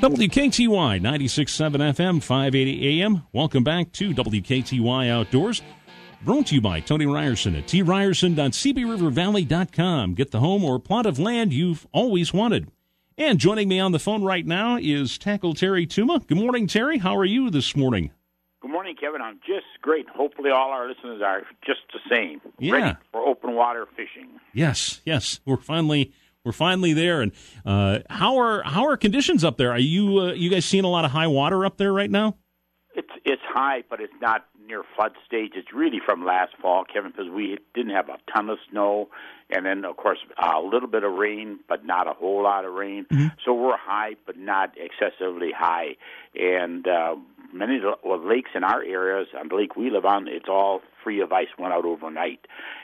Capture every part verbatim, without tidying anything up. W K T Y ninety-six point seven F M, five eighty A M. Welcome back to W K T Y Outdoors. Brought to you by Tony Ryerson at t ryerson dot c b river valley dot com. Get the home or plot of land you've always wanted. And joining me on the phone right now is Tackle Terry Tuma. Good morning, Terry. How are you this morning? Good morning, Kevin. I'm just great. Hopefully all our listeners are just the same. Yeah. Ready for open water fishing. Yes, yes. We're finally we're finally there. And uh, how are how are conditions up there? Are you uh, you guys seeing a lot of high water up there right now? It's it's high, but it's not near flood stage. It's really from last fall, Kevin, because we didn't have a ton of snow, and then, of course, a little bit of rain, but not a whole lot of rain. Mm-hmm. So we're high, but not excessively high. And uh, many of the lakes in our areas, on the lake we live on, it's all free of ice, went out overnight.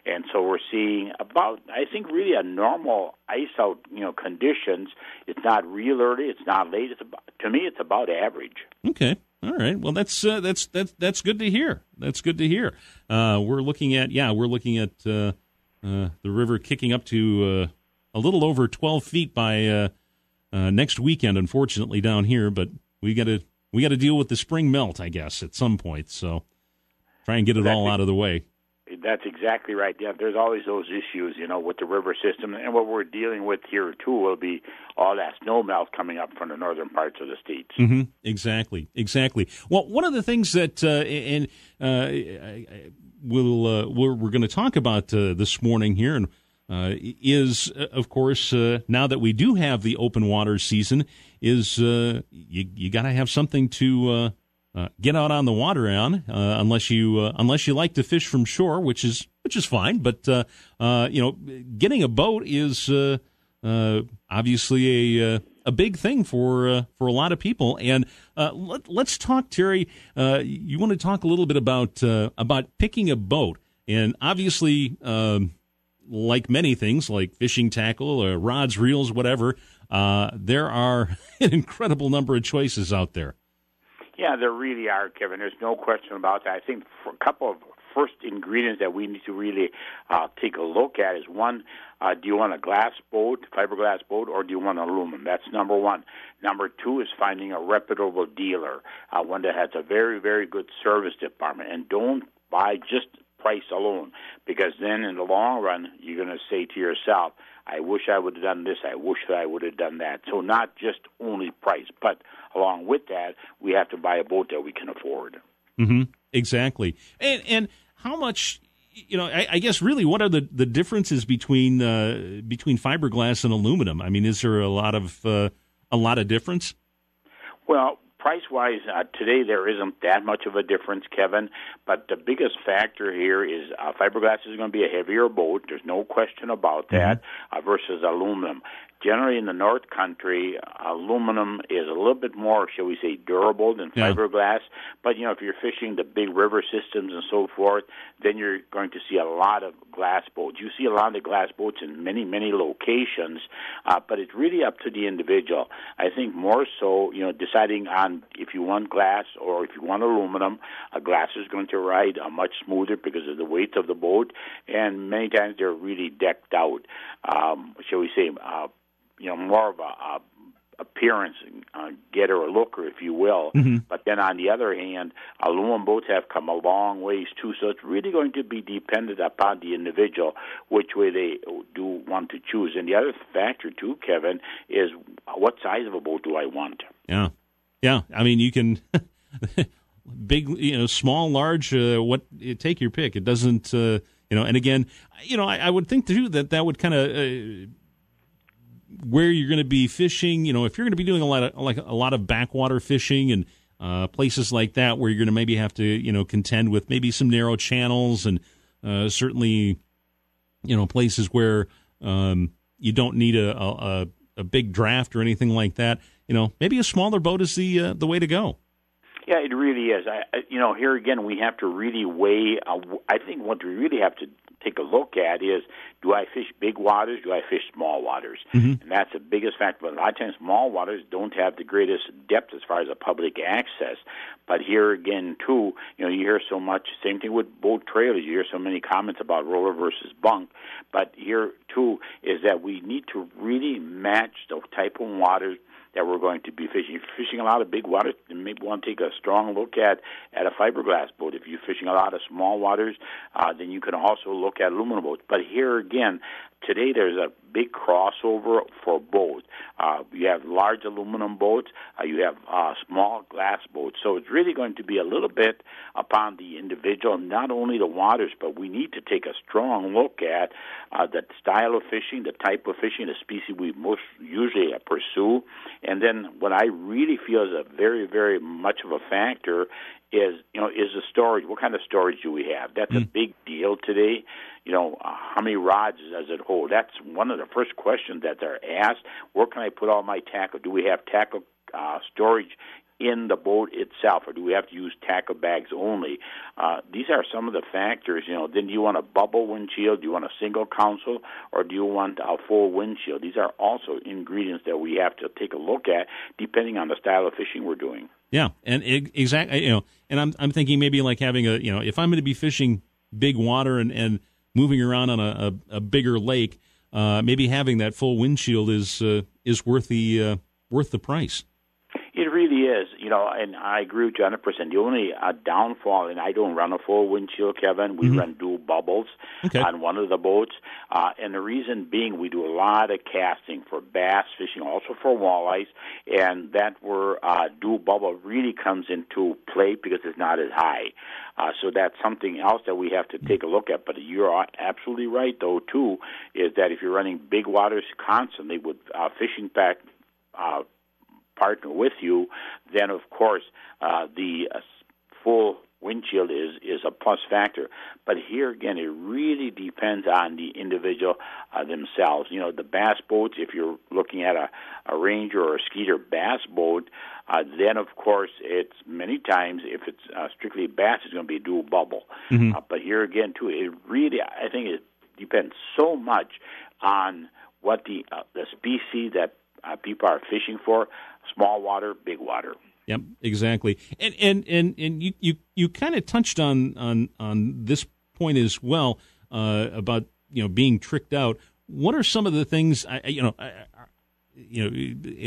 And so we're seeing about, I think, really a normal ice out, you know, conditions. It's not real early. It's not late. It's about, to me, it's about average. Okay. All right. Well, that's uh, that's that's that's good to hear. That's good to hear. Uh, we're looking at yeah, we're looking at uh, uh, the river kicking up to uh, a little over twelve feet by uh, uh, next weekend. Unfortunately, down here, but we gotta we gotta deal with the spring melt, I guess, at some point. So try and get it all out of the way. That's exactly right. Yeah, there's always those issues, you know, with the river system. And what we're dealing with here, too, will be all that snow melt coming up from the northern parts of the states. Mm-hmm. Exactly. Exactly. Well, one of the things that uh, and uh, we'll, uh, we're, we're going to talk about uh, this morning here and uh, is, uh, of course, uh, now that we do have the open water season, is uh, you, you got to have something to uh, – Uh, get out on the water on, uh, unless you uh, unless you like to fish from shore, which is which is fine. But uh, uh, you know, getting a boat is uh, uh, obviously a uh, a big thing for uh, for a lot of people. And uh, let, let's talk, Terry. Uh, you want to talk a little bit about uh, about picking a boat, and obviously, um, like many things, like fishing tackle, or rods, reels, whatever, uh, there are an incredible number of choices out there. Yeah, there really are, Kevin. There's no question about that. I think for a couple of first ingredients that we need to really uh, take a look at is, one, uh, do you want a glass boat, fiberglass boat, or do you want aluminum? That's number one. Number two is finding a reputable dealer, uh, one that has a very, very good service department. And don't buy just price alone, because then in the long run, you're going to say to yourself, I wish I would have done this, I wish that I would have done that. So not just only price, but along with that, we have to buy a boat that we can afford. Mm-hmm. Exactly. And and how much, you know, I, I guess really what are the, the differences between uh, between fiberglass and aluminum? I mean, is there a lot of, uh, a lot of difference? Well, price-wise, uh, today there isn't that much of a difference, Kevin, but the biggest factor here is uh, fiberglass is going to be a heavier boat. There's no question about that, mm-hmm. uh, versus aluminum. Generally in the North Country, aluminum is a little bit more, shall we say, durable than fiberglass. Yeah. But, you know, if you're fishing the big river systems and so forth, then you're going to see a lot of glass boats. You see a lot of glass boats in many, many locations, uh, but it's really up to the individual. I think more so, you know, deciding on if you want glass or if you want aluminum. A glass is going to ride uh, much smoother because of the weight of the boat, and many times they're really decked out, um, shall we say, uh, you know, more of a, a appearance uh, getter or looker, if you will. Mm-hmm. But then on the other hand, aluminum boats have come a long ways too, so it's really going to be dependent upon the individual which way they do want to choose. And the other factor too, Kevin, is what size of a boat do I want? Yeah, yeah. I mean, you can big, you know, small, large. Uh, what take your pick. It doesn't, uh, you know. And again, you know, I, I would think too that that would kind of. Uh, where you're going to be fishing, you know, if you're going to be doing a lot of like a lot of backwater fishing and uh, places like that, where you're going to maybe have to, you know, contend with maybe some narrow channels and uh, certainly, you know, places where um, you don't need a, a a big draft or anything like that, you know, maybe a smaller boat is the uh, the way to go. Yeah, it really is. I, you know, here again, we have to really weigh. Uh, I think what we really have to take a look at is, do I fish big waters? Do I fish small waters? Mm-hmm. And that's the biggest factor. But a lot of times, small waters don't have the greatest depth as far as a public access. But here again, too, you know, you hear so much. Same thing with boat trailers. You hear so many comments about roller versus bunk. But here too is that we need to really match the type of waters that we're going to be fishing. If you're fishing a lot of big waters, you may want to take a strong look at, at a fiberglass boat. If you're fishing a lot of small waters, uh, then you can also look at aluminum boats. But here again, today there's a big crossover for boats. Uh, you have large aluminum boats. Uh, you have uh, small glass boats. So it's really going to be a little bit upon the individual, not only the waters, but we need to take a strong look at uh, the style of fishing, the type of fishing, the species we most usually pursue. And then what I really feel is a very, very much of a factor is, you know, is the storage. What kind of storage do we have? That's mm. a big deal today. You know, uh, how many rods does it hold? That's one of the first questions that they're asked. Where can I put all my tackle? Do we have tackle uh, storage in the boat itself, or do we have to use tackle bags only? Uh, these are some of the factors. You know, then do you want a bubble windshield? Do you want a single console, or do you want a full windshield? These are also ingredients that we have to take a look at, depending on the style of fishing we're doing. Yeah, and it, exactly. You know, and I'm I'm thinking maybe like having a, you know, if I'm going to be fishing big water and, and moving around on a, a, a bigger lake, uh, maybe having that full windshield is uh, is worth the uh, worth the price. It really is, you know, and I agree with you one hundred percent. The only uh, downfall, and I don't run a full windshield, Kevin. We mm-hmm. run dual bubbles okay. on one of the boats. Uh, and the reason being, we do a lot of casting for bass fishing, also for walleyes, and that where uh, dual bubble really comes into play because it's not as high. Uh, so that's something else that we have to take a look at. But you're absolutely right, though, too, is that if you're running big waters constantly with uh, fishing pack uh partner with you, then of course uh, the uh, full windshield is, is a plus factor. But here again, it really depends on the individual uh, themselves. You know, the bass boats, if you're looking at a, a Ranger or a Skeeter bass boat, uh, then of course it's many times, if it's uh, strictly bass, it's going to be a dual bubble. Mm-hmm. Uh, but here again, too, it really, I think it depends so much on what the, uh, the species that Uh, people are fishing for, small water, big water. Yep, exactly. And and, and, and you, you, you kind of touched on, on on this point as well uh, about, you know, being tricked out. What are some of the things, I, you know, I, you know,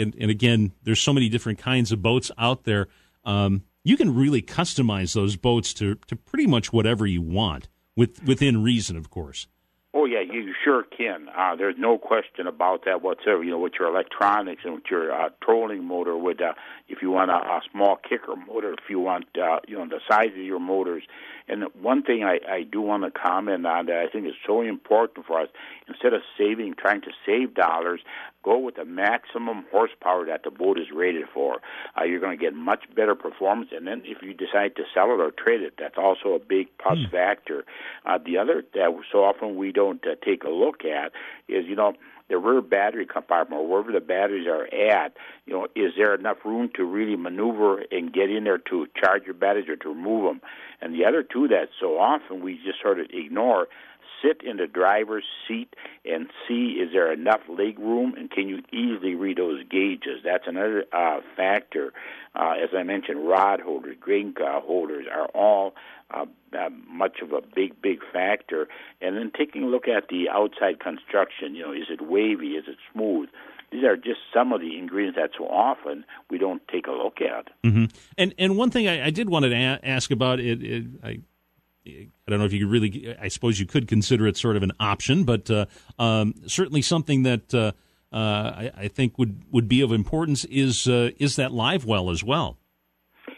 and, and again, there's so many different kinds of boats out there. Um, you can really customize those boats to, to pretty much whatever you want, with within reason, of course. Oh, yeah, you sure can. Uh, there's no question about that whatsoever. You know, with your electronics and with your uh, trolling motor, with uh, if you want a, a small kicker motor, if you want, uh, you know, the size of your motors. And one thing I, I do want to comment on that I think is so important for us, instead of saving, trying to save dollars, go with the maximum horsepower that the boat is rated for. Uh, you're going to get much better performance, and then if you decide to sell it or trade it, that's also a big plus mm. factor. Uh, the other that so often we don't uh, take a look at is, you know, the rear battery compartment, or wherever the batteries are at, you know, is there enough room to really maneuver and get in there to charge your batteries or to remove them? And the other two that so often we just sort of ignore, sit in the driver's seat and see, is there enough leg room, and can you easily read those gauges? That's another uh, factor. Uh, as I mentioned, rod holders, grain uh, holders are all uh, uh, much of a big, big factor. And then taking a look at the outside construction, you know, is it wavy? Is it smooth? These are just some of the ingredients that so often we don't take a look at. Mm-hmm. And and one thing I, I did want to a- ask about, it, it I I don't know if you could really, I suppose you could consider it sort of an option, but uh, um, certainly something that uh, uh, I, I think would, would be of importance is uh, is that live well as well.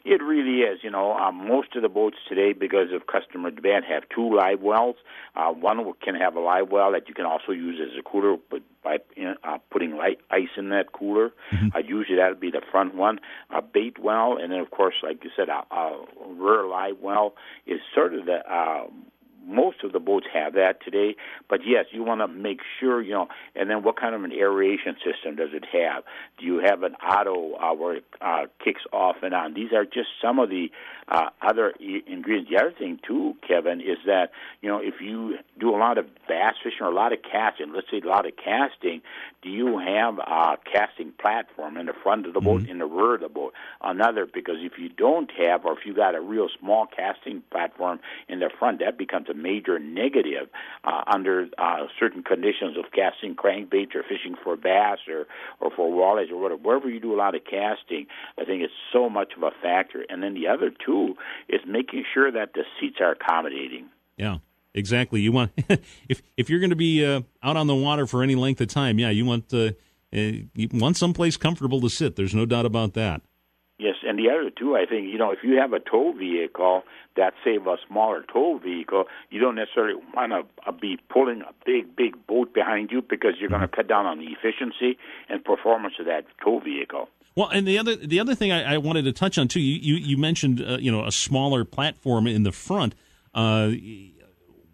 It really is. You know, um, most of the boats today, because of customer demand, have two live wells. Uh, one can have a live well that you can also use as a cooler, but by uh, putting light ice in that cooler. Mm-hmm. Uh, usually that would be the front one, a bait well, and then, of course, like you said, a, a rear live well is sort of the uh, – most of the boats have that today, but yes, you want to make sure, you know, and then what kind of an aeration system does it have? Do you have an auto uh, where it uh, kicks off and on? These are just some of the uh, other ingredients. The other thing, too, Kevin, is that, you know, if you do a lot of bass fishing or a lot of casting, let's say a lot of casting, do you have a casting platform in the front of the boat, mm-hmm. in the rear of the boat? Another, because if you don't have, or if you got a real small casting platform in the front, that becomes a major negative uh, under uh, certain conditions of casting crankbaits or fishing for bass or, or for walleyes or whatever. Wherever you do a lot of casting, I think it's so much of a factor. And then the other two is making sure that the seats are accommodating. Yeah. Exactly. You want if if you're going to be uh, out on the water for any length of time, yeah, you want uh, you want someplace comfortable to sit. There's no doubt about that. Yes, and the other two, I think, you know, if you have a tow vehicle, that save a smaller tow vehicle, you don't necessarily want to be pulling a big, big boat behind you because you're going to cut down on the efficiency and performance of that tow vehicle. Well, and the other the other thing I, I wanted to touch on too, you you, you mentioned uh, you know a smaller platform in the front. Uh,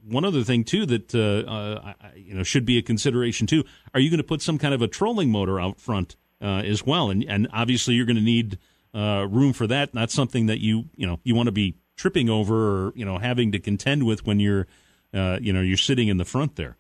One other thing, too, that uh, uh, you know should be a consideration, too, are you going to put some kind of a trolling motor out front uh, as well? And and obviously you're going to need uh, room for that, not something that you you know you want to be tripping over or you know having to contend with when you're uh, you know you're sitting in the front there.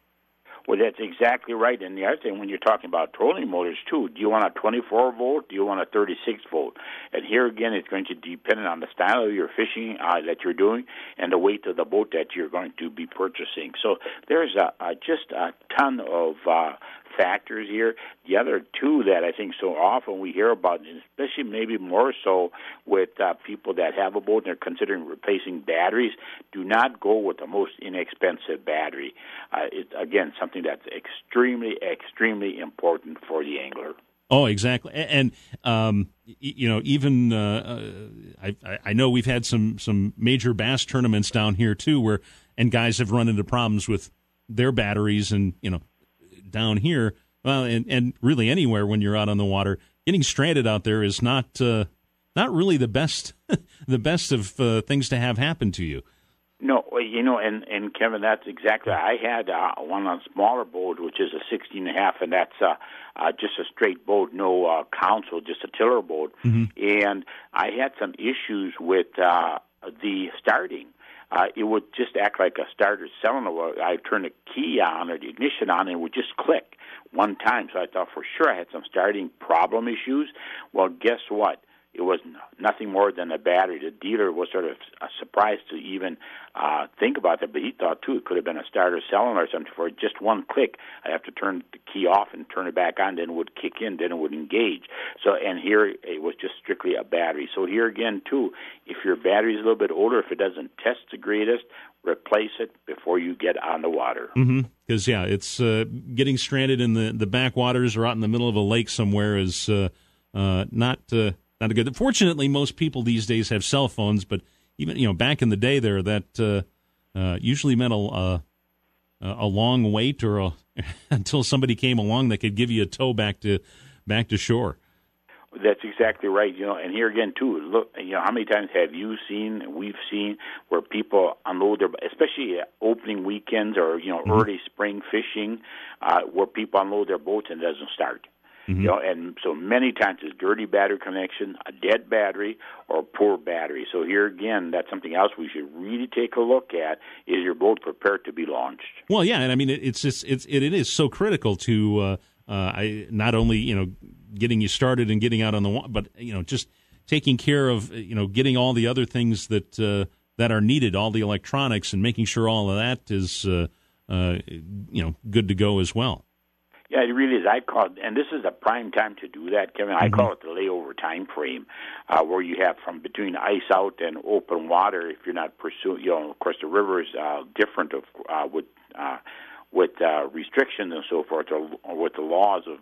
Well, that's exactly right. And the other thing, when you're talking about trolling motors, too, do you want a twenty-four volt? Do you want a thirty-six volt? And here again, it's going to depend on the style of your fishing uh, that you're doing and the weight of the boat that you're going to be purchasing. So there's a, a, just a ton of uh, factors here. The other two that I think so often we hear about, especially maybe more so with uh, people that have a boat and they're considering replacing batteries, do not go with the most inexpensive battery. Uh, it's, again, something that's extremely, extremely important for the angler. Oh, exactly. And, um, you know, even uh, I, I know we've had some, some major bass tournaments down here, too, where and guys have run into problems with their batteries and, you know, down here, well, and, and really anywhere when you're out on the water, getting stranded out there is not uh, not really the best the best of uh, things to have happen to you. No, you know, and, and Kevin, that's exactly. I had uh, one on a smaller boat, which is a sixteen and a half, and that's uh, uh, just a straight boat, no uh, council, just a tiller boat. Mm-hmm. And I had some issues with uh, the starting. Uh, it would just act like a starter solenoid. I turned the key on or the ignition on, and it would just click one time. So I thought for sure I had some starting problem issues. Well, guess what? It was nothing more than a battery. The dealer was sort of surprised to even uh, think about that, but he thought, too, it could have been a starter solenoid or something. For just one click, I'd have to turn the key off and turn it back on, then it would kick in, then it would engage. So, and here it was just strictly a battery. So here again, too, if your battery is a little bit older, if it doesn't test the greatest, replace it before you get on the water. Mm-hmm. Because, yeah, it's uh, getting stranded in the, the backwaters or out in the middle of a lake somewhere is uh, uh, not... Uh, Not a good. Fortunately, most people these days have cell phones, but even you know back in the day, there that uh, uh, usually meant a uh, a long wait or a, until somebody came along that could give you a tow back to back to shore. That's exactly right, you know. And here again, too, look, you know, how many times have you seen, we've seen, where people unload their, especially opening weekends or you know mm-hmm. early spring fishing, uh, where people unload their boats and it doesn't start. Mm-hmm. You know, and so many times it's dirty battery connection, a dead battery, or poor battery. So here again, that's something else we should really take a look at. Is your boat prepared to be launched? Well, yeah, and I mean, it's just it's it, it is so critical to uh, uh, I, not only you know getting you started and getting out on the water, but you know just taking care of you know getting all the other things that uh, that are needed, all the electronics, and making sure all of that is uh, uh, you know good to go as well. Yeah, it really is. I call it, and this is a prime time to do that, Kevin. I mm-hmm. call it the layover time frame, uh, where you have from between ice out and open water. If you're not pursuing, you know, of course, the river is uh, different of uh, with uh, with uh, restrictions and so forth, or, or with the laws of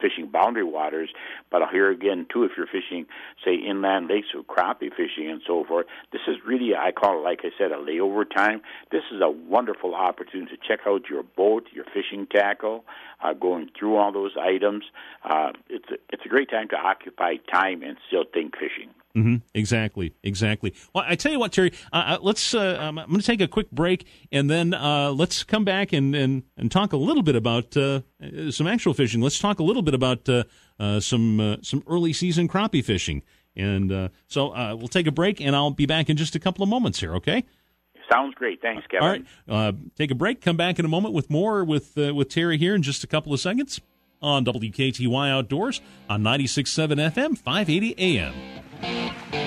fishing boundary waters. But here again, too, if you're fishing, say, inland lakes or crappie fishing and so forth, this is really, I call it, like I said, a layover time. This is a wonderful opportunity to check out your boat, your fishing tackle, uh, going through all those items. Uh, it's, a, it's a great time to occupy time and still think fishing. Mm-hmm. Exactly, exactly. Well, I tell you what, Terry, uh, let's. Uh, I'm going to take a quick break, and then uh, let's come back and, and, and talk a little bit about uh, some actual fishing. Let's talk a little bit about uh, uh, some uh, some early season crappie fishing. And uh, so uh, we'll take a break, and I'll be back in just a couple of moments here, okay? Sounds great. Thanks, Kevin. All right, uh, take a break. Come back in a moment with more with, uh, with Terry here in just a couple of seconds on W K T Y Outdoors on ninety-six point seven F M, five eighty A M. Thank you.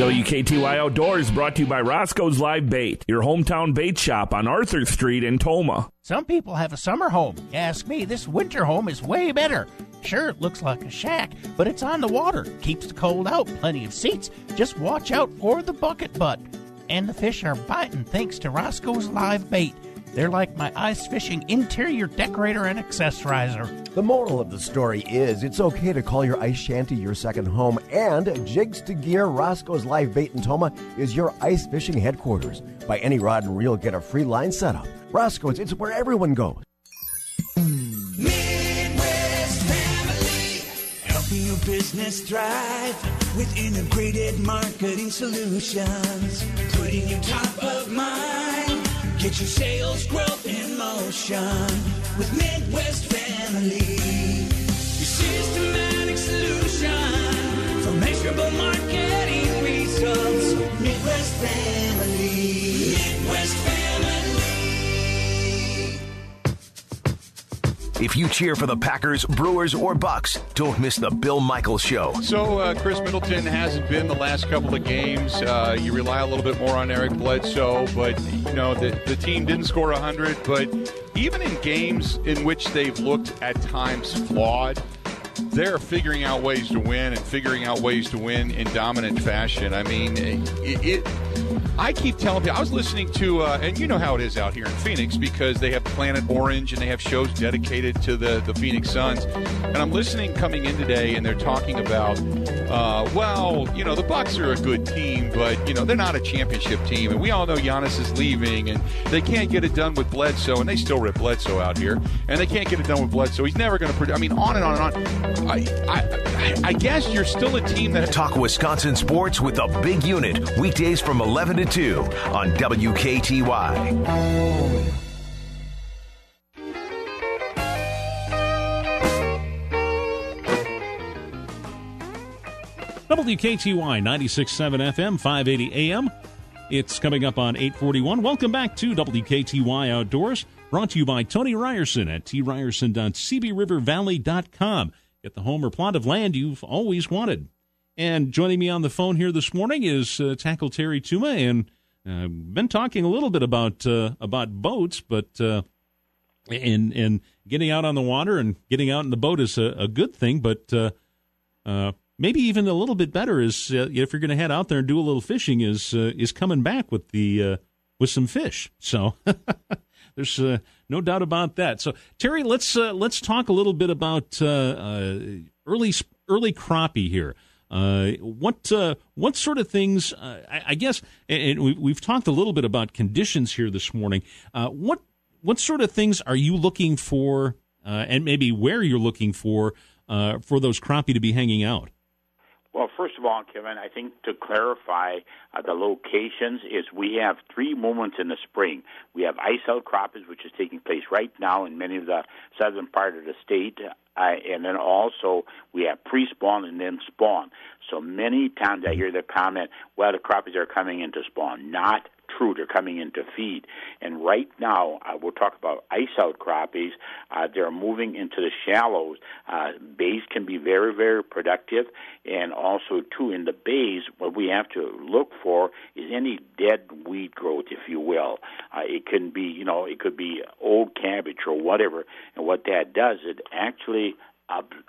W K T Y Outdoors brought to you by Roscoe's Live Bait, your hometown bait shop on Arthur Street in Tomah. Some people have a summer home. Ask me, this winter home is way better. Sure, it looks like a shack, but it's on the water. Keeps the cold out, plenty of seats. Just watch out for the bucket butt. And the fish are biting thanks to Roscoe's Live Bait. They're like my ice fishing interior decorator and accessorizer. The moral of the story is it's okay to call your ice shanty your second home, and Jigs to Gear Roscoe's Live Bait in Tomah is your ice fishing headquarters. By any rod and reel, get a free line setup. Roscoe's, it's where everyone goes. Midwest Family, helping your business thrive with integrated marketing solutions, putting you top of mind. Get your sales growth in motion with Midwest Family. Your systematic solution for measurable marketing results. Midwest Family. Midwest Family. If you cheer for the Packers, Brewers, or Bucks, don't miss the Bill Michaels Show. So uh, Chris Middleton hasn't been the last couple of games. Uh, you rely a little bit more on Eric Bledsoe, but... You know, the, the team didn't score one hundred, but even in games in which they've looked at times flawed, they're figuring out ways to win and figuring out ways to win in dominant fashion. I mean, it, it I keep telling people, I was listening to, uh, and you know how it is out here in Phoenix because they have Planet Orange and they have shows dedicated to the, the Phoenix Suns. And I'm listening coming in today and they're talking about, uh, well, you know, the Bucks are a good team, but, you know, they're not a championship team. And we all know Giannis is leaving and they can't get it done with Bledsoe, and they still rip Bledsoe out here. And they can't get it done with Bledsoe. He's never going to produce. I mean, on and on and on. I, I, I guess you're still a team that... Talk Wisconsin sports with a big unit. Weekdays from eleven to two on W K T Y. W K T Y ninety-six point seven F M, five eighty A M. It's coming up on eight forty-one. Welcome back to W K T Y Outdoors, brought to you by Tony Ryerson at t ryerson dot c b river valley dot com. Get the home or plot of land you've always wanted. And joining me on the phone here this morning is uh, Tackle Terry Tuma, and uh, I've been talking a little bit about uh, about boats, but uh, and and getting out on the water and getting out in the boat is a, a good thing, but uh, uh, maybe even a little bit better is uh, if you're going to head out there and do a little fishing is uh, is coming back with the uh, with some fish. So there's uh, no doubt about that. So Terry, let's uh, let's talk a little bit about uh, uh, early early crappie here. Uh, what uh, what sort of things? Uh, I, I guess, and we, we've talked a little bit about conditions here this morning. Uh, what what sort of things are you looking for, uh, and maybe where you're looking for uh, for those crappie to be hanging out? Well, first of all, Kevin, I think to clarify uh, the locations is we have three moments in the spring. We have ice out crappies, which is taking place right now in many of the southern part of the state. Uh, and then also we have pre-spawn and then spawn. So many times I hear the comment, well, the crappies are coming into spawn. Not true. They're coming into feed. And right now, uh, we'll talk about ice-out crappies. Uh, they're moving into the shallows. Uh, bays can be very, very productive. And also, too, in the bays, what we have to look for is any dead weed growth, if you will. Uh, it can be, you know, it could be old cabbage or whatever. And what that does, it actually...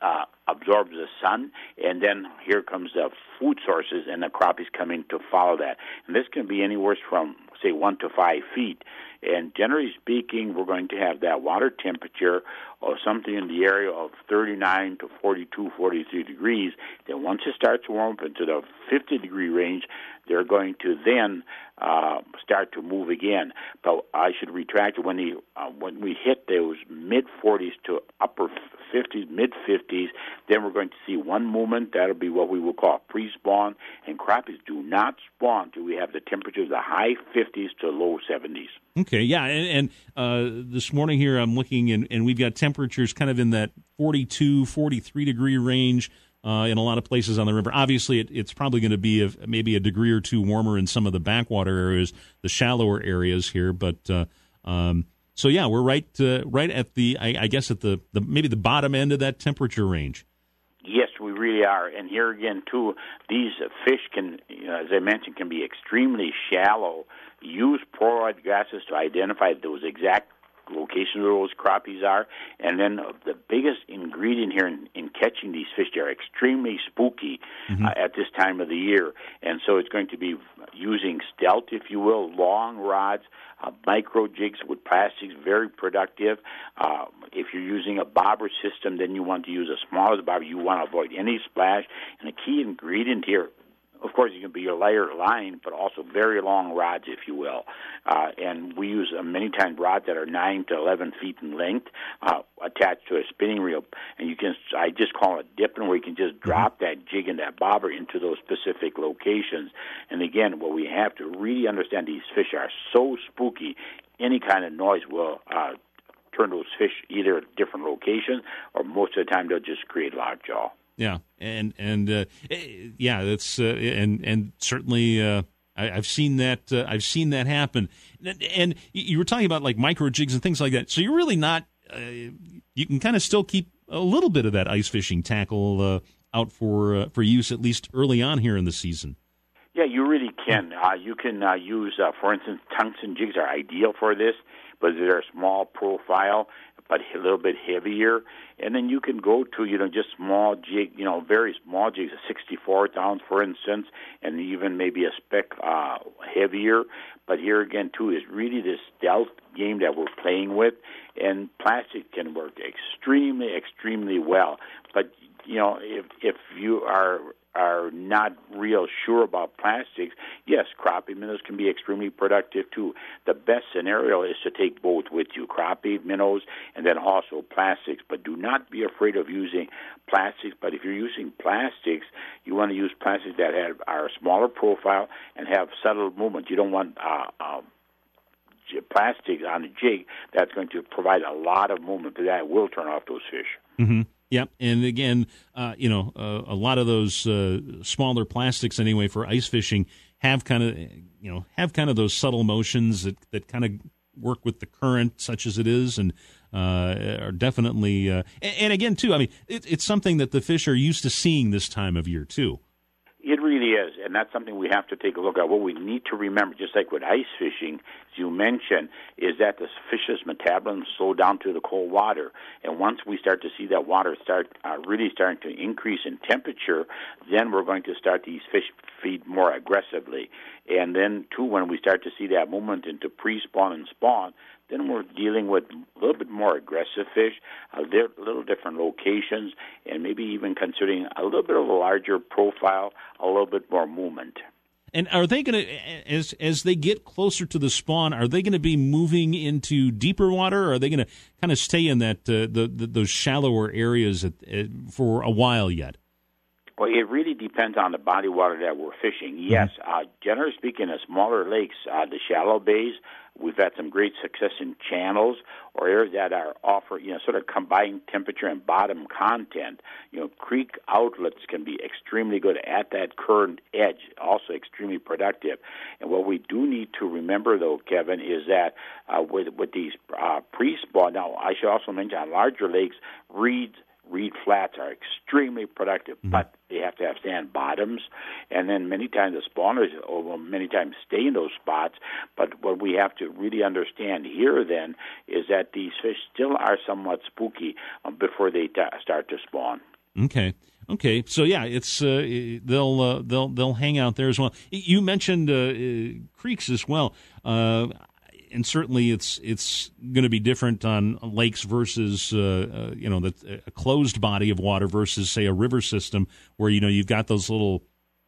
Uh, absorbs the sun, and then here comes the food sources, and the crappies come in to follow that. And this can be anywhere from, say, one to five feet. And generally speaking, we're going to have that water temperature or something in the area of thirty-nine to forty-two, forty-three degrees. Then once it starts to warm up into the fifty-degree range, they're going to then uh, start to move again. But I should retract it. When, the, uh, when we hit those mid-forties to upper fifties, mid-fifties, then we're going to see one movement. That'll be what we will call pre-spawn. And crappies do not spawn until we have the temperatures of the high fifties to low seventies. Okay, yeah, and, and uh, this morning here I'm looking, and, and we've got temperatures kind of in that forty-two, forty-three degree range uh, in a lot of places on the river. Obviously, it, it's probably going to be a, maybe a degree or two warmer in some of the backwater areas, the shallower areas here. But uh, um, so yeah, we're right, uh, right at the, I, I guess at the, the maybe the bottom end of that temperature range. Yes, we really are. And here again, too, these fish can, you know, as I mentioned, can be extremely shallow. Use polarized glasses to identify those exact locations where those crappies are. And then the biggest ingredient here in, in catching these fish, they are extremely spooky mm-hmm. uh, at this time of the year. And so it's going to be using stealth, if you will, long rods, uh, micro jigs with plastics, very productive. Uh, if you're using a bobber system, then you want to use a smallest bobber. You want to avoid any splash. And a key ingredient here, of course, it can be your layered line, but also very long rods, if you will. Uh, and we use uh, many times rods that are nine to eleven feet in length uh, attached to a spinning reel. And you can, I just call it dipping, where you can just drop that jig and that bobber into those specific locations. And again, what we have to really understand, these fish are so spooky, any kind of noise will uh, turn those fish either at different locations, or most of the time they'll just create lockjaw. Yeah, and and uh, yeah, that's uh, and and certainly uh, I, I've seen that uh, I've seen that happen. And, and you were talking about like micro jigs and things like that. So you're really not. Uh, you can kind of still keep a little bit of that ice fishing tackle uh, out for uh, for use at least early on here in the season. Yeah, you really can. Uh, you can uh, use, uh, for instance, tungsten jigs are ideal for this, but they're small profile, but a little bit heavier. And then you can go to, you know, just small jig, you know, very small jigs, sixty-fourth ounce, for instance, and even maybe a speck uh, heavier. But here again, too, is really this stealth game that we're playing with. And plastic can work extremely, extremely well. But, you know, if if you are... are not real sure about plastics, yes, crappie minnows can be extremely productive too. The best scenario is to take both with you, crappie minnows and then also plastics, but do not be afraid of using plastics. But if you're using plastics, you want to use plastics that have, are smaller profile and have subtle movement. You don't want uh, uh, plastics on a jig that's going to provide a lot of movement, because that will turn off those fish. Mm-hmm. Yep, and again, uh, you know, uh, a lot of those uh, smaller plastics, anyway, for ice fishing have kind of, you know, have kind of those subtle motions that, that kind of work with the current, such as it is, and uh, are definitely. Uh, and, and again, too, I mean, it, it's something that the fish are used to seeing this time of year, too. It really is, and that's something we have to take a look at. What we need to remember, just like with ice fishing, as you mentioned, is that the fish's metabolism slow down to the cold water. And once we start to see that water start uh, really starting to increase in temperature, then we're going to start these fish feed more aggressively. And then, too, when we start to see that movement into pre-spawn and spawn, then we're dealing with a little bit more aggressive fish. Uh, they're a little different locations, and maybe even considering a little bit of a larger profile, a little bit more movement. And are they going to, as as they get closer to the spawn, are they going to be moving into deeper water, or are they going to kind of stay in that uh, the, the those shallower areas at, uh, for a while yet? Well, it really depends on the body of water that we're fishing. Yes, uh, generally speaking, the smaller lakes, uh, the shallow bays, we've had some great success in channels or areas that are offer, you know, sort of combined temperature and bottom content. You know, creek outlets can be extremely good at that current edge, also extremely productive. And what we do need to remember, though, Kevin, is that uh, with, with these uh, pre-spawn, now I should also mention on larger lakes, reeds, reed flats are extremely productive, but they have to have sand bottoms. And then many times the spawners will many times stay in those spots. But what we have to really understand here then is that these fish still are somewhat spooky before they t- start to spawn. Okay. Okay. So yeah, it's uh, they'll uh, they'll they'll hang out there as well. You mentioned uh, creeks as well. Uh, And certainly, it's it's going to be different on lakes versus uh, uh, you know the, a closed body of water versus say a river system where you know you've got those little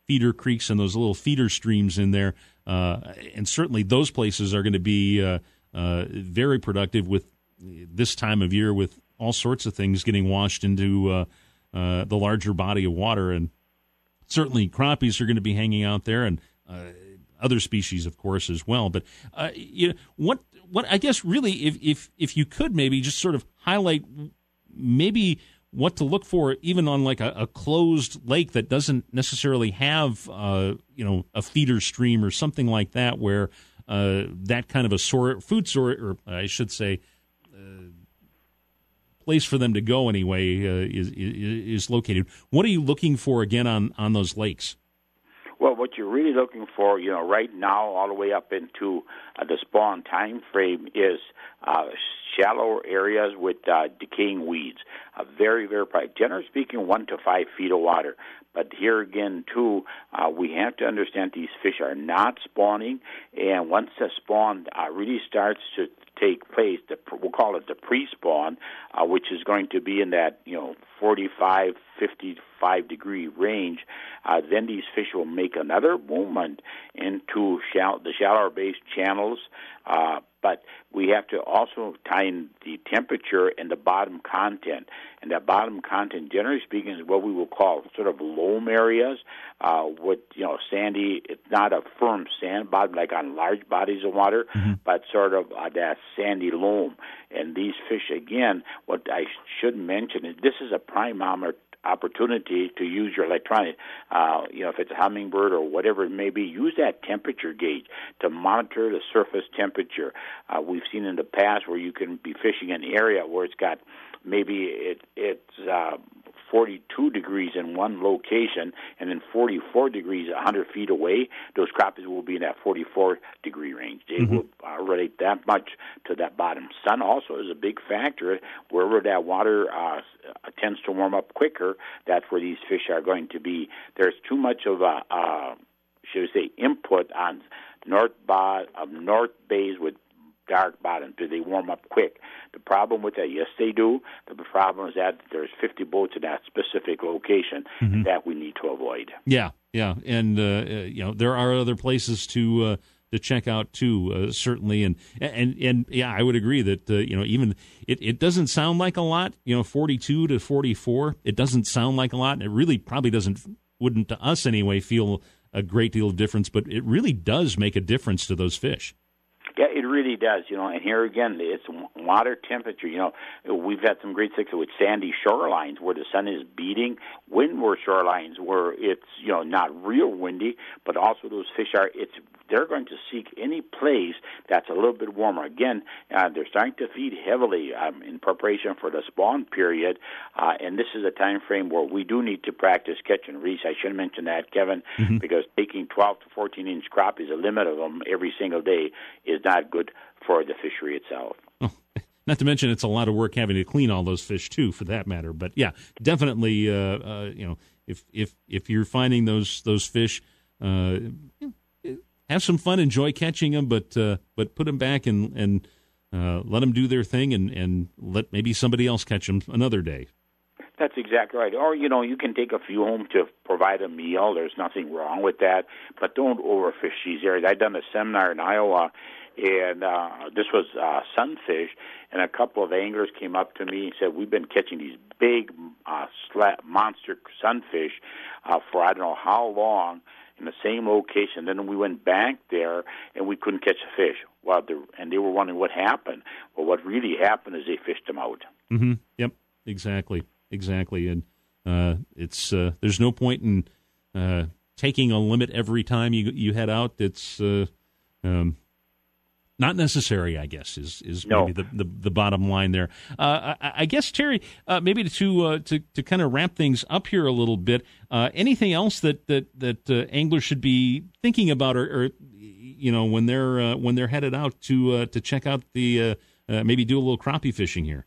feeder creeks and those little feeder streams in there, uh, and certainly those places are going to be uh, uh, very productive with this time of year with all sorts of things getting washed into uh, uh, the larger body of water, and certainly crappies are going to be hanging out there and. Uh, Other species, of course, as well. But uh, you know, what what I guess really, if if if you could maybe just sort of highlight maybe what to look for, even on like a, a closed lake that doesn't necessarily have uh, you know a feeder stream or something like that, where uh, that kind of a sort food sort, or I should say, uh, place for them to go anyway uh, is, is is located. What are you looking for again on, on those lakes? Well, what you're really looking for, you know, right now all the way up into uh, the spawn time frame is uh, shallow areas with uh, decaying weeds. Uh, very, very, generally speaking, one to five feet of water. But here again, too, uh, we have to understand these fish are not spawning, and once the spawn uh, really starts to take place, the, we'll call it the pre-spawn, uh, which is going to be in that, you know, forty-five, fifty-five degree range, uh, then these fish will make another movement into shall- the shallower based channels, uh, but we have to also tie in the temperature and the bottom content. And that bottom content, generally speaking, is what we will call sort of loam areas uh, with, you know, sandy, it's not a firm sand bottom like on large bodies of water, mm-hmm. but sort of uh, that sandy loam. And these fish, again, what I should mention is this is a prime opportunity to use your electronic, uh, you know, if it's a hummingbird or whatever it may be, use that temperature gauge to monitor the surface temperature. Uh, we've seen in the past where you can be fishing an area where it's got maybe it, it's uh, forty-two degrees in one location and then forty-four degrees one hundred feet away. Those crappies will be in that forty-four degree range. They mm-hmm. will uh, relate that much to that bottom. Sun also is a big factor. Wherever that water uh, tends to warm up quicker, that's where these fish are going to be. There's too much of a, uh, should we say, input on north, bo- uh, north bays with dark bottoms. Do they warm up quick? The problem with that, yes, they do. The problem is that there's fifty boats in that specific location mm-hmm. that we need to avoid. Yeah, yeah, and uh, you know there are other places to uh, to check out too, uh, certainly, and and and yeah, I would agree that uh, you know even it, it doesn't sound like a lot. You know, forty-two to forty-four, it doesn't sound like a lot, and it really probably doesn't wouldn't to us anyway feel a great deal of difference, but it really does make a difference to those fish. Yeah, it really does, you know, and here again, it's water temperature. You know, we've had some great success with sandy shorelines where the sun is beating, windward shorelines where it's, you know, not real windy, but also those fish are, it's they're going to seek any place that's a little bit warmer. Again, uh, they're starting to feed heavily um, in preparation for the spawn period, uh, and this is a time frame where we do need to practice catch and release. I should mention that, Kevin, mm-hmm. because taking twelve to fourteen inch crappies, a limit of them every single day, is not good for the fishery itself. Oh, not to mention it's a lot of work having to clean all those fish too, for that matter. But yeah, definitely. Uh, uh, you know, if if if you're finding those those fish, uh, have some fun, enjoy catching them, but uh, but put them back and and uh, let them do their thing, and and let maybe somebody else catch them another day. That's exactly right. Or, you know, you can take a few home to provide a meal. There's nothing wrong with that, but don't overfish these areas. I've done a seminar in Iowa. And uh, this was uh, sunfish, and a couple of anglers came up to me and said, we've been catching these big uh, sla- monster sunfish uh, for I don't know how long in the same location. Then we went back there, and we couldn't catch a fish. Well, the, and they were wondering what happened. Well, what really happened is they fished them out. Mm-hmm. Yep, exactly, exactly. And uh, it's uh, there's no point in uh, taking a limit every time you you head out. It's... Uh, um, Not necessary, I guess, is is no. maybe the, the, the bottom line there. Uh, I, I guess, Terry, uh, maybe to uh, to to kind of wrap things up here a little bit. Uh, anything else that that that uh, anglers should be thinking about, or, or you know, when they're uh, when they're headed out to uh, to check out the uh, uh, maybe do a little crappie fishing here?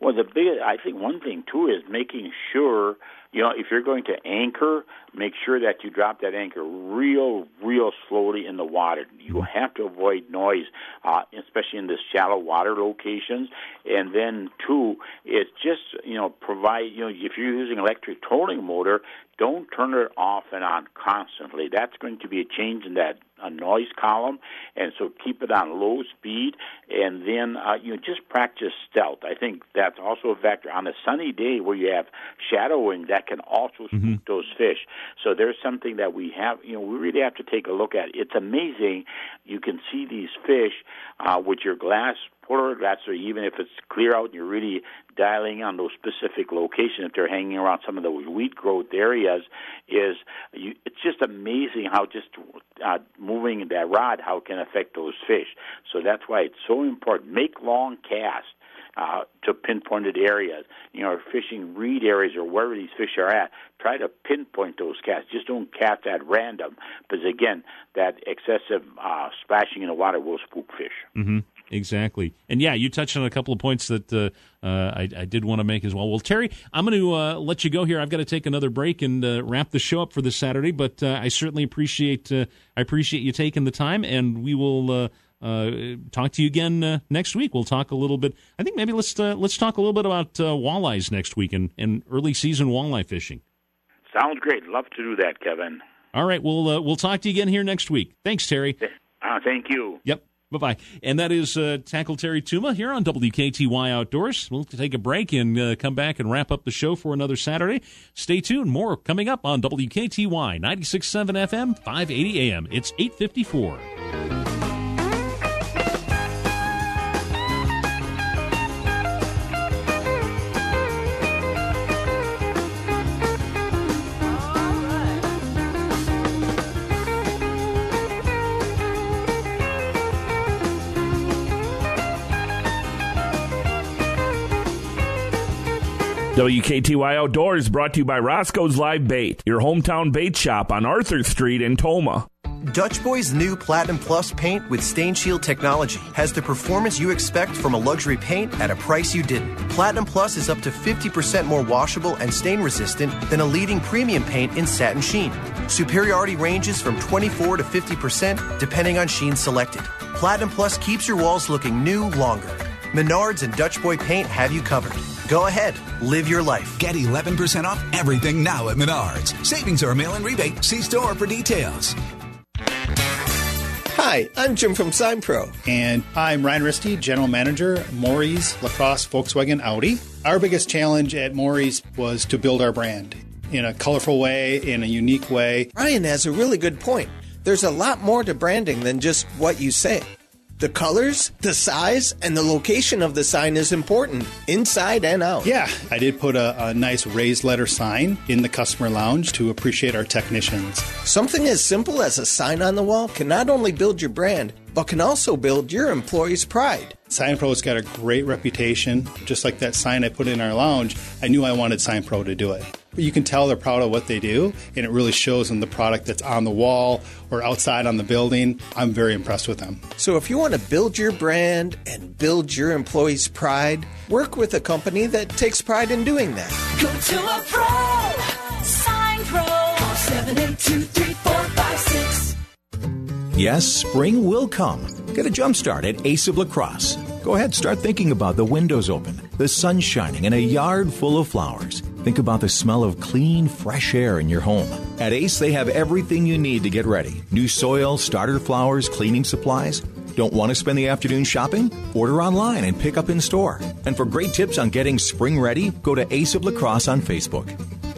Well, the big, I think one thing too is making sure, you know, if you're going to anchor, make sure that you drop that anchor real, real slowly in the water. You have to avoid noise, uh, especially in the shallow water locations. And then, two, it's just, you know, provide, you know, if you're using an electric trolling motor, don't turn it off and on constantly. That's going to be a change in that uh, noise column. And so keep it on low speed. And then, uh, you know, just practice stealth. I think that's also a factor. On a sunny day where you have shadowing, that can also spook mm-hmm. those fish. So there's something that we have, you know, we really have to take a look at. It's amazing. You can see these fish uh, with your glass, portable glass, or even if it's clear out and you're really dialing on those specific locations, if they're hanging around some of those wheat growth areas, is you, it's just amazing how just uh, moving that rod, how it can affect those fish. So that's why it's so important. Make long casts. uh, to pinpointed areas. You know, fishing reed areas or wherever these fish are at, try to pinpoint those casts. Just don't cast at random, because, again, that excessive uh, splashing in the water will spook fish. Mm-hmm. Exactly. And, yeah, you touched on a couple of points that uh, uh, I, I did want to make as well. Well, Terry, I'm going to uh, let you go here. I've got to take another break and uh, wrap the show up for this Saturday, but uh, I certainly appreciate uh, I appreciate you taking the time, and we will uh, uh, talk to you again uh, next week. We'll talk a little bit. I think maybe let's uh, let's talk a little bit about uh, walleyes next week and, and early season walleye fishing. Sounds great. Love to do that, Kevin. All right. We'll, uh, we'll talk to you again here next week. Thanks, Terry. Uh, thank you. Yep. Bye-bye. And that is uh, Tackle Terry Tuma here on W K T Y Outdoors. We'll take a break and uh, come back and wrap up the show for another Saturday. Stay tuned. More coming up on W K T Y, ninety-six point seven F M, five eighty A M. It's eight fifty-four. W K T Y Outdoors brought to you by Roscoe's Live Bait, your hometown bait shop on Arthur Street in Tomah. Dutch Boy's new Platinum Plus paint with Stain Shield technology has the performance you expect from a luxury paint at a price you didn't. Platinum Plus is up to fifty percent more washable and stain resistant than a leading premium paint in satin sheen. Superiority ranges from twenty-four to fifty percent depending on sheen selected. Platinum Plus keeps your walls looking new longer. Menards and Dutch Boy paint have you covered. Go ahead, live your life. Get eleven percent off everything now at Menards. Savings are a mail-in rebate. See store for details. Hi, I'm Jim from SignPro. And I'm Ryan Ristey, General Manager, Maurie's La Crosse Volkswagen Audi. Our biggest challenge at Maurie's was to build our brand in a colorful way, in a unique way. Ryan has a really good point. There's a lot more to branding than just what you say. The colors, the size, and the location of the sign is important, inside and out. Yeah, I did put a, a nice raised letter sign in the customer lounge to appreciate our technicians. Something as simple as a sign on the wall can not only build your brand, but can also build your employees' pride. SignPro's got a great reputation. Just like that sign I put in our lounge, I knew I wanted SignPro to do it. But you can tell they're proud of what they do, and it really shows in the product that's on the wall or outside on the building. I'm very impressed with them. So if you want to build your brand and build your employees' pride, work with a company that takes pride in doing that. Go to a pro. Sign Pro. seven eight two, three four five six. Yes, spring will come. Get a jump start at Ace of La Crosse. Go ahead, start thinking about the windows open, the sun shining, and a yard full of flowers. Think about the smell of clean, fresh air in your home. At Ace, they have everything you need to get ready. New soil, starter flowers, cleaning supplies. Don't want to spend the afternoon shopping? Order online and pick up in store. And for great tips on getting spring ready, go to Ace of La Crosse on Facebook.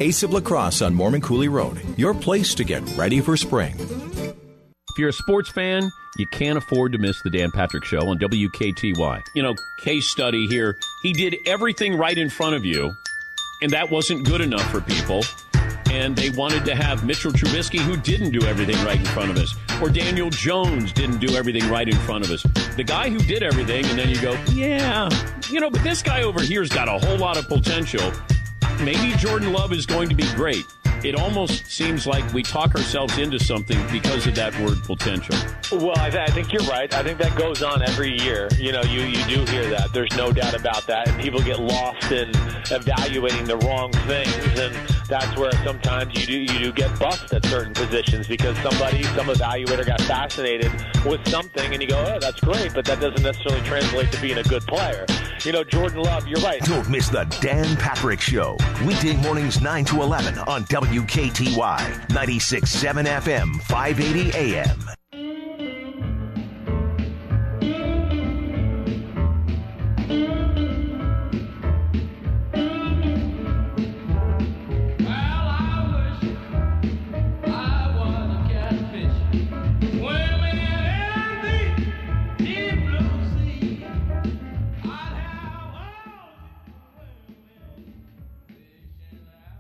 Ace of La Crosse on Mormon Coulee Road, your place to get ready for spring. If you're a sports fan, you can't afford to miss the Dan Patrick Show on W K T Y. You know, case study here. He did everything right in front of you, and that wasn't good enough for people. And they wanted to have Mitchell Trubisky, who didn't do everything right in front of us. Or Daniel Jones didn't do everything right in front of us. The guy who did everything, and then you go, yeah, you know, but this guy over here's got a whole lot of potential. Maybe Jordan Love is going to be great. It almost seems like we talk ourselves into something because of that word potential. Well, I, th- I think you're right. I think that goes on every year. You know, you, you do hear that. There's no doubt about that. And people get lost in evaluating the wrong things. And that's where sometimes you do you do get bust at certain positions because somebody, some evaluator got fascinated with something. And you go, oh, that's great. But that doesn't necessarily translate to being a good player. You know, Jordan Love, you're right. Don't miss the Dan Patrick Show. Weekday mornings nine to eleven on W. W K T Y, ninety-six point seven F M, five eighty A M.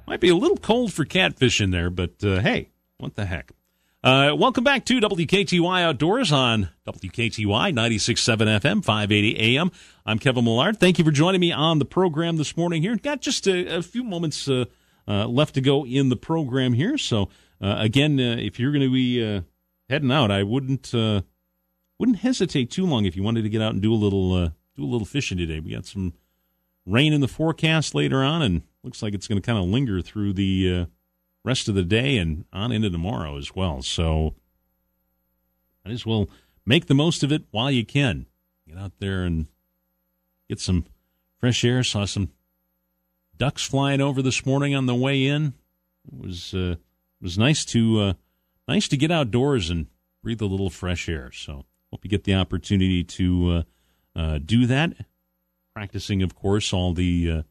Might be a little cold for catfish in there, but uh, hey, what the heck. Uh, welcome back to W K T Y Outdoors on W K T Y ninety-six point seven F M, five eighty A M. I'm Kevin Millard. Thank you for joining me on the program this morning here. Got just a, a few moments uh, uh, left to go in the program here. So, uh, again, uh, if you're going to be uh, heading out, I wouldn't uh, wouldn't hesitate too long if you wanted to get out and do a little uh, do a little fishing today. We got some rain in the forecast later on, and looks like it's going to kind of linger through the... Uh, rest of the day and on into tomorrow as well. So might as well make the most of it while you can. Get out there and get some fresh air. Saw some ducks flying over this morning on the way in. It was uh, it was nice to uh, nice to get outdoors and breathe a little fresh air. So hope you get the opportunity to uh, uh, do that. Practicing, of course, all the uh,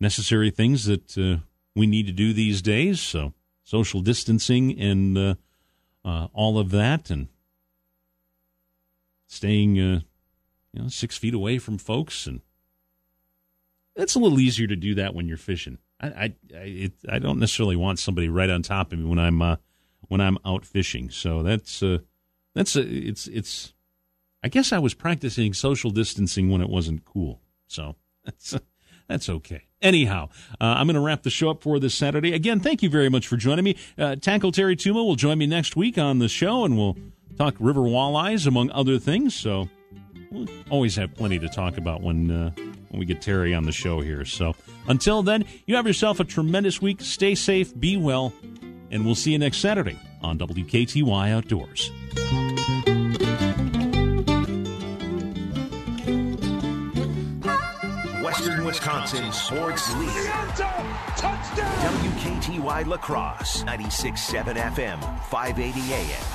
necessary things that uh, we need to do these days, so social distancing and uh, uh, all of that, and staying uh, you know, six feet away from folks, and it's a little easier to do that when you're fishing. I I I, it, I don't necessarily want somebody right on top of me when I'm uh, when I'm out fishing. So that's uh, that's uh, it's it's. I guess I was practicing social distancing when it wasn't cool. So that's. Uh, That's okay. Anyhow, uh, I'm going to wrap the show up for this Saturday. Again, thank you very much for joining me. Uh, Tackle Terry Tuma will join me next week on the show, and we'll talk river walleyes, among other things. So we'll always have plenty to talk about when, uh, when we get Terry on the show here. So until then, you have yourself a tremendous week. Stay safe, be well, and we'll see you next Saturday on W K T Y Outdoors. Wisconsin sports leader. W K T Y La Crosse, ninety-six point seven F M, five eighty A M.